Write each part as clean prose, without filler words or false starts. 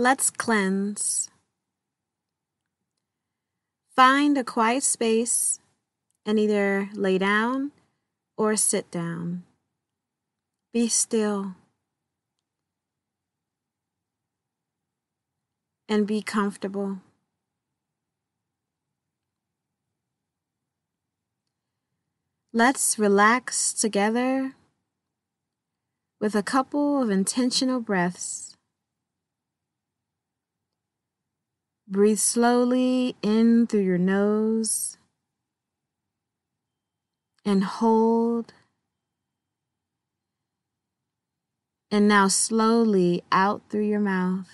Let's cleanse. Find a quiet space and either lay down or sit down. Be still and be comfortable. Let's relax together with a couple of intentional breaths. Breathe slowly in through your nose and hold. And now slowly out through your mouth.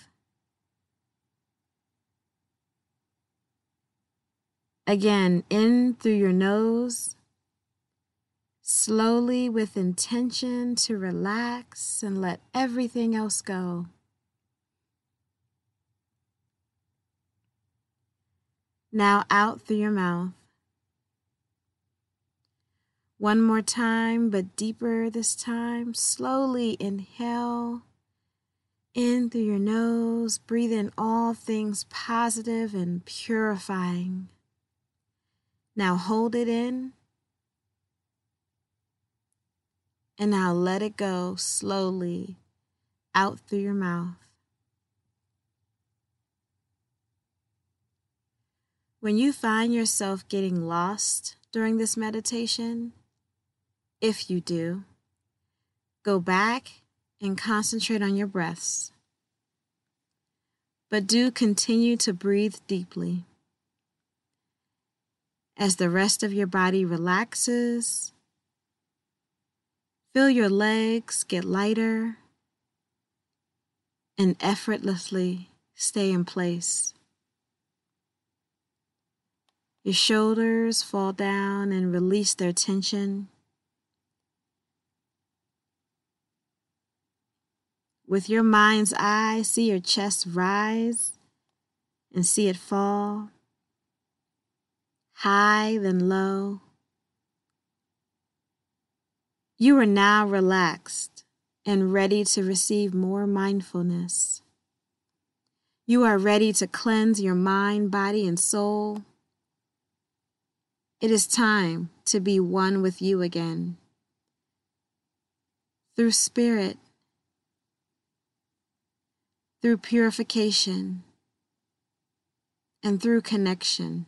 Again, in through your nose, slowly with intention to relax and let everything else go. Now out through your mouth. One more time, but deeper this time. Slowly inhale in through your nose. Breathe in all things positive and purifying. Now hold it in. And now let it go slowly out through your mouth. When you find yourself getting lost during this meditation, if you do, go back and concentrate on your breaths. But do continue to breathe deeply as the rest of your body relaxes. Feel your legs get lighter and effortlessly stay in place. Your shoulders fall down and release their tension. With your mind's eye, see your chest rise and see it fall, high then low. You are now relaxed and ready to receive more mindfulness. You are ready to cleanse your mind, body, and soul. It is time to be one with you again. Through spirit, through purification, and through connection.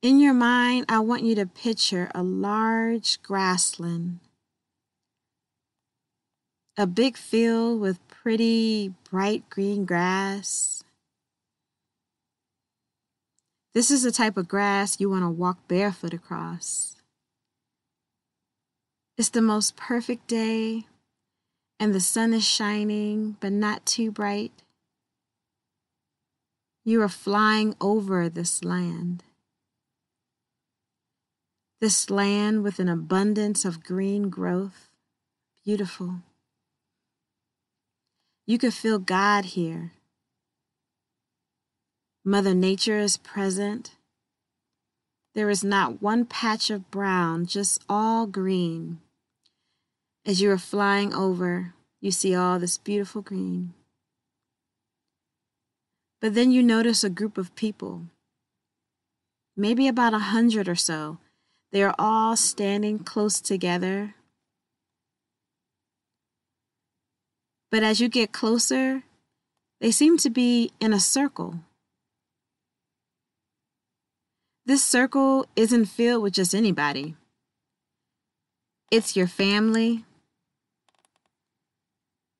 In your mind, I want you to picture a large grassland, a big field with pretty bright green grass. This is the type of grass you want to walk barefoot across. It's the most perfect day, and the sun is shining, but not too bright. You are flying over this land. This land with an abundance of green growth, beautiful. You could feel God here. Mother Nature is present. There is not one patch of brown, just all green. As you are flying over, you see all this beautiful green. But then you notice a group of people, maybe about 100 or so. They are all standing close together. But as you get closer, they seem to be in a circle. This circle isn't filled with just anybody. It's your family,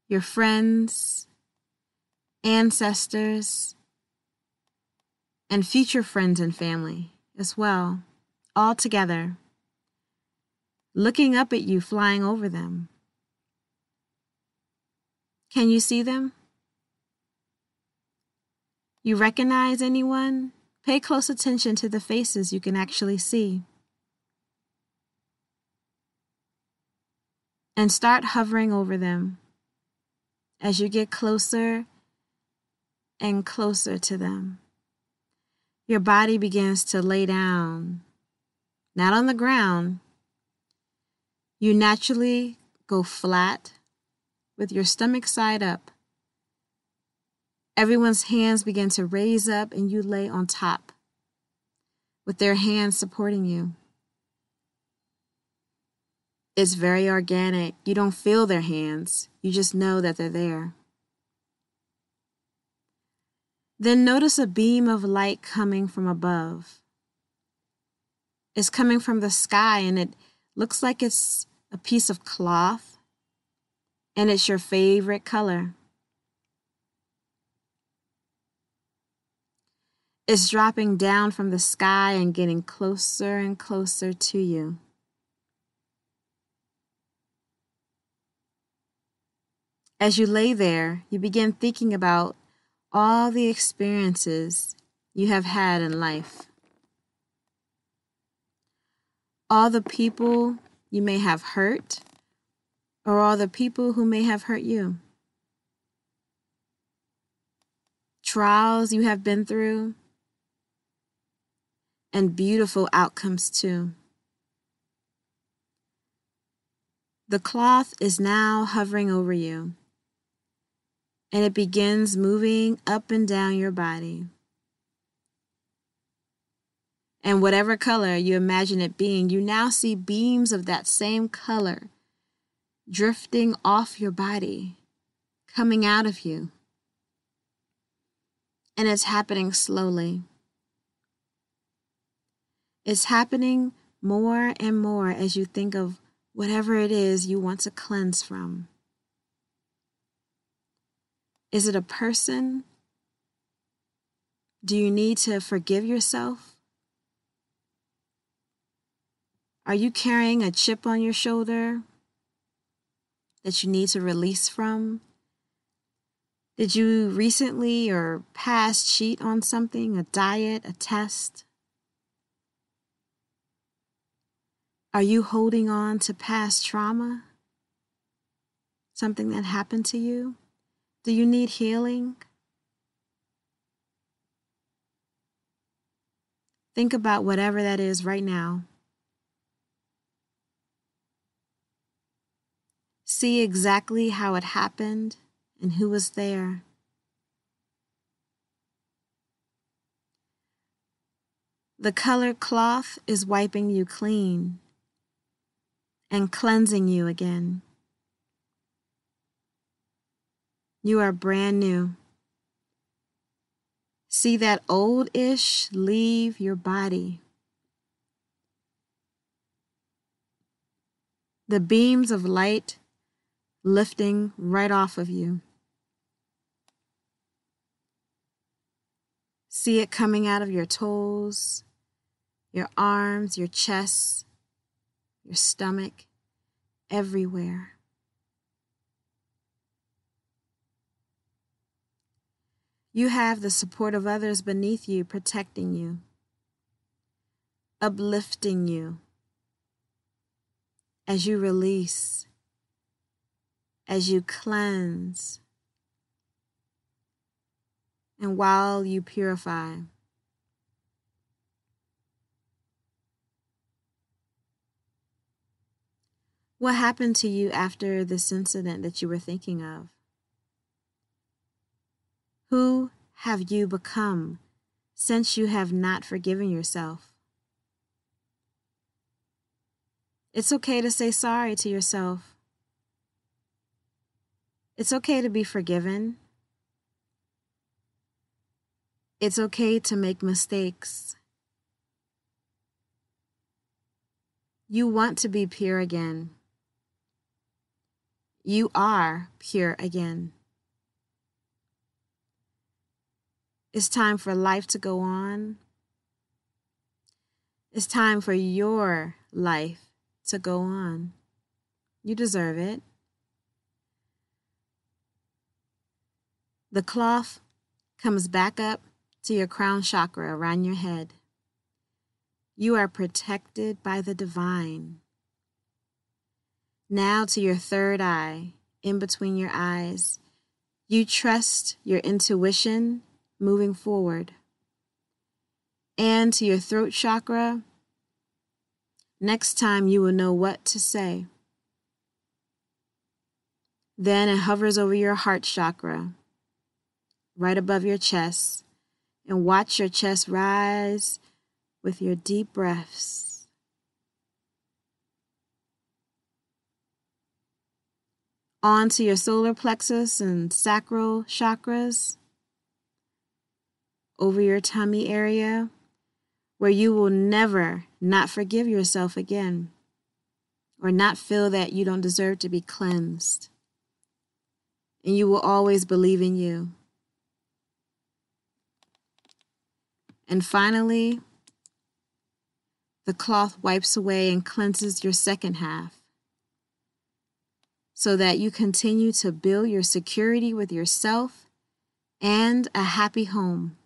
your friends, ancestors, and future friends and family as well. All together, looking up at you, flying over them. Can you see them? You recognize anyone? Pay close attention to the faces you can actually see. And start hovering over them as you get closer and closer to them. Your body begins to lay down. Not on the ground, you naturally go flat with your stomach side up. Everyone's hands begin to raise up and you lay on top with their hands supporting you. It's very organic. You don't feel their hands. You just know that they're there. Then notice a beam of light coming from above. It's coming from the sky and it looks like it's a piece of cloth and it's your favorite color. It's dropping down from the sky and getting closer and closer to you. As you lay there, you begin thinking about all the experiences you have had in life. All the people you may have hurt, or all the people who may have hurt you. Trials you have been through, and beautiful outcomes too. The cloth is now hovering over you, and it begins moving up and down your body. And whatever color you imagine it being, you now see beams of that same color drifting off your body, coming out of you. And it's happening slowly. It's happening more and more as you think of whatever it is you want to cleanse from. Is it a person? Do you need to forgive yourself? Are you carrying a chip on your shoulder that you need to release from? Did you recently or past cheat on something, a diet, a test? Are you holding on to past trauma? Something that happened to you? Do you need healing? Think about whatever that is right now. See exactly how it happened and who was there. The colored cloth is wiping you clean and cleansing you again. You are brand new. See that old-ish leave your body. The beams of light lifting right off of you. See it coming out of your toes, your arms, your chest, your stomach, everywhere. You have the support of others beneath you, protecting you, uplifting you as you release, as you cleanse, and while you purify. What happened to you after this incident that you were thinking of? Who have you become since you have not forgiven yourself? It's okay to say sorry to yourself. It's okay to be forgiven. It's okay to make mistakes. You want to be pure again. You are pure again. It's time for life to go on. It's time for your life to go on. You deserve it. The cloth comes back up to your crown chakra around your head. You are protected by the divine. Now to your third eye, in between your eyes. You trust your intuition moving forward. And to your throat chakra, next time you will know what to say. Then it hovers over your heart chakra, right above your chest, and watch your chest rise with your deep breaths. On to your solar plexus and sacral chakras, over your tummy area, where you will never not forgive yourself again, or not feel that you don't deserve to be cleansed. And you will always believe in you. And finally, the cloth wipes away and cleanses your second half, so that you continue to build your security with yourself and a happy home.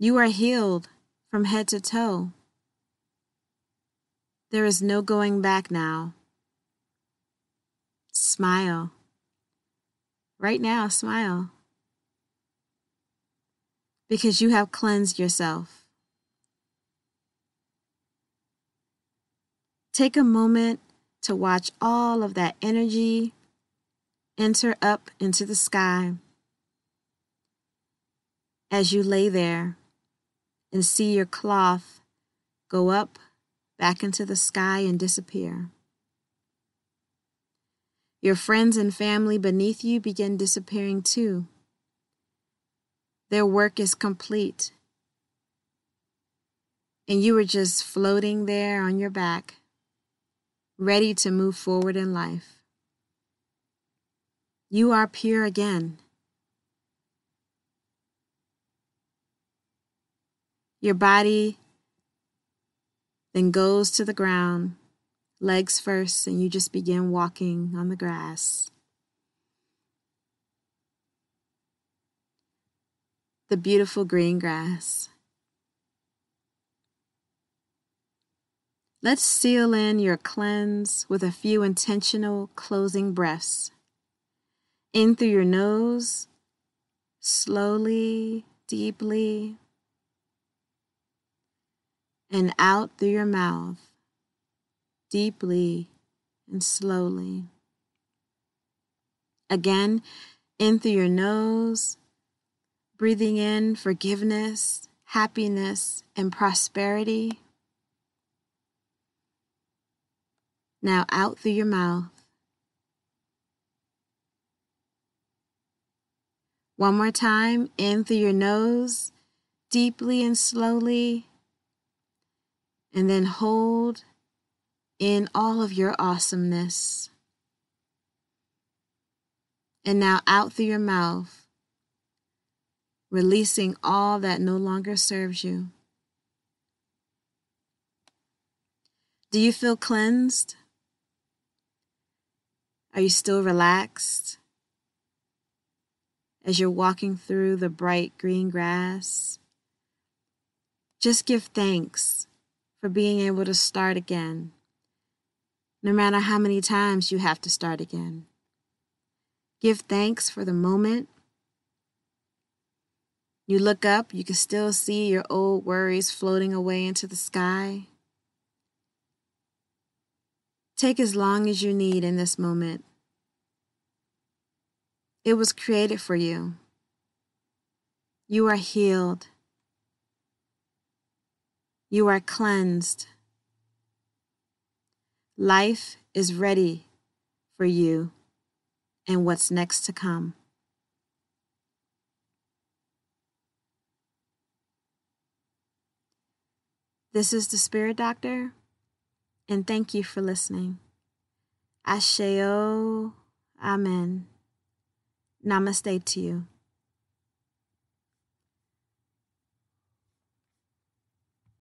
You are healed from head to toe. There is no going back now. Smile. Right now, smile. Because you have cleansed yourself. Take a moment to watch all of that energy enter up into the sky as you lay there. And see your cloth go up, back into the sky, and disappear. Your friends and family beneath you begin disappearing too. Their work is complete. And you are just floating there on your back, ready to move forward in life. You are pure again. Your body then goes to the ground, legs first, and you just begin walking on the grass. The beautiful green grass. Let's seal in your cleanse with a few intentional closing breaths. In through your nose, slowly, deeply. And out through your mouth, deeply and slowly. Again, in through your nose, breathing in forgiveness, happiness, and prosperity. Now out through your mouth. One more time, in through your nose, deeply and slowly. And then hold in all of your awesomeness. And now out through your mouth, releasing all that no longer serves you. Do you feel cleansed? Are you still relaxed as you're walking through the bright green grass? Just give thanks for being able to start again, no matter how many times you have to start again. Give thanks for the moment. You look up, you can still see your old worries floating away into the sky. Take as long as you need in this moment. It was created for you. You are healed. You are cleansed. Life is ready for you and what's next to come. This is the Spirit Doctor, and thank you for listening. Asheo Amen. Namaste to you.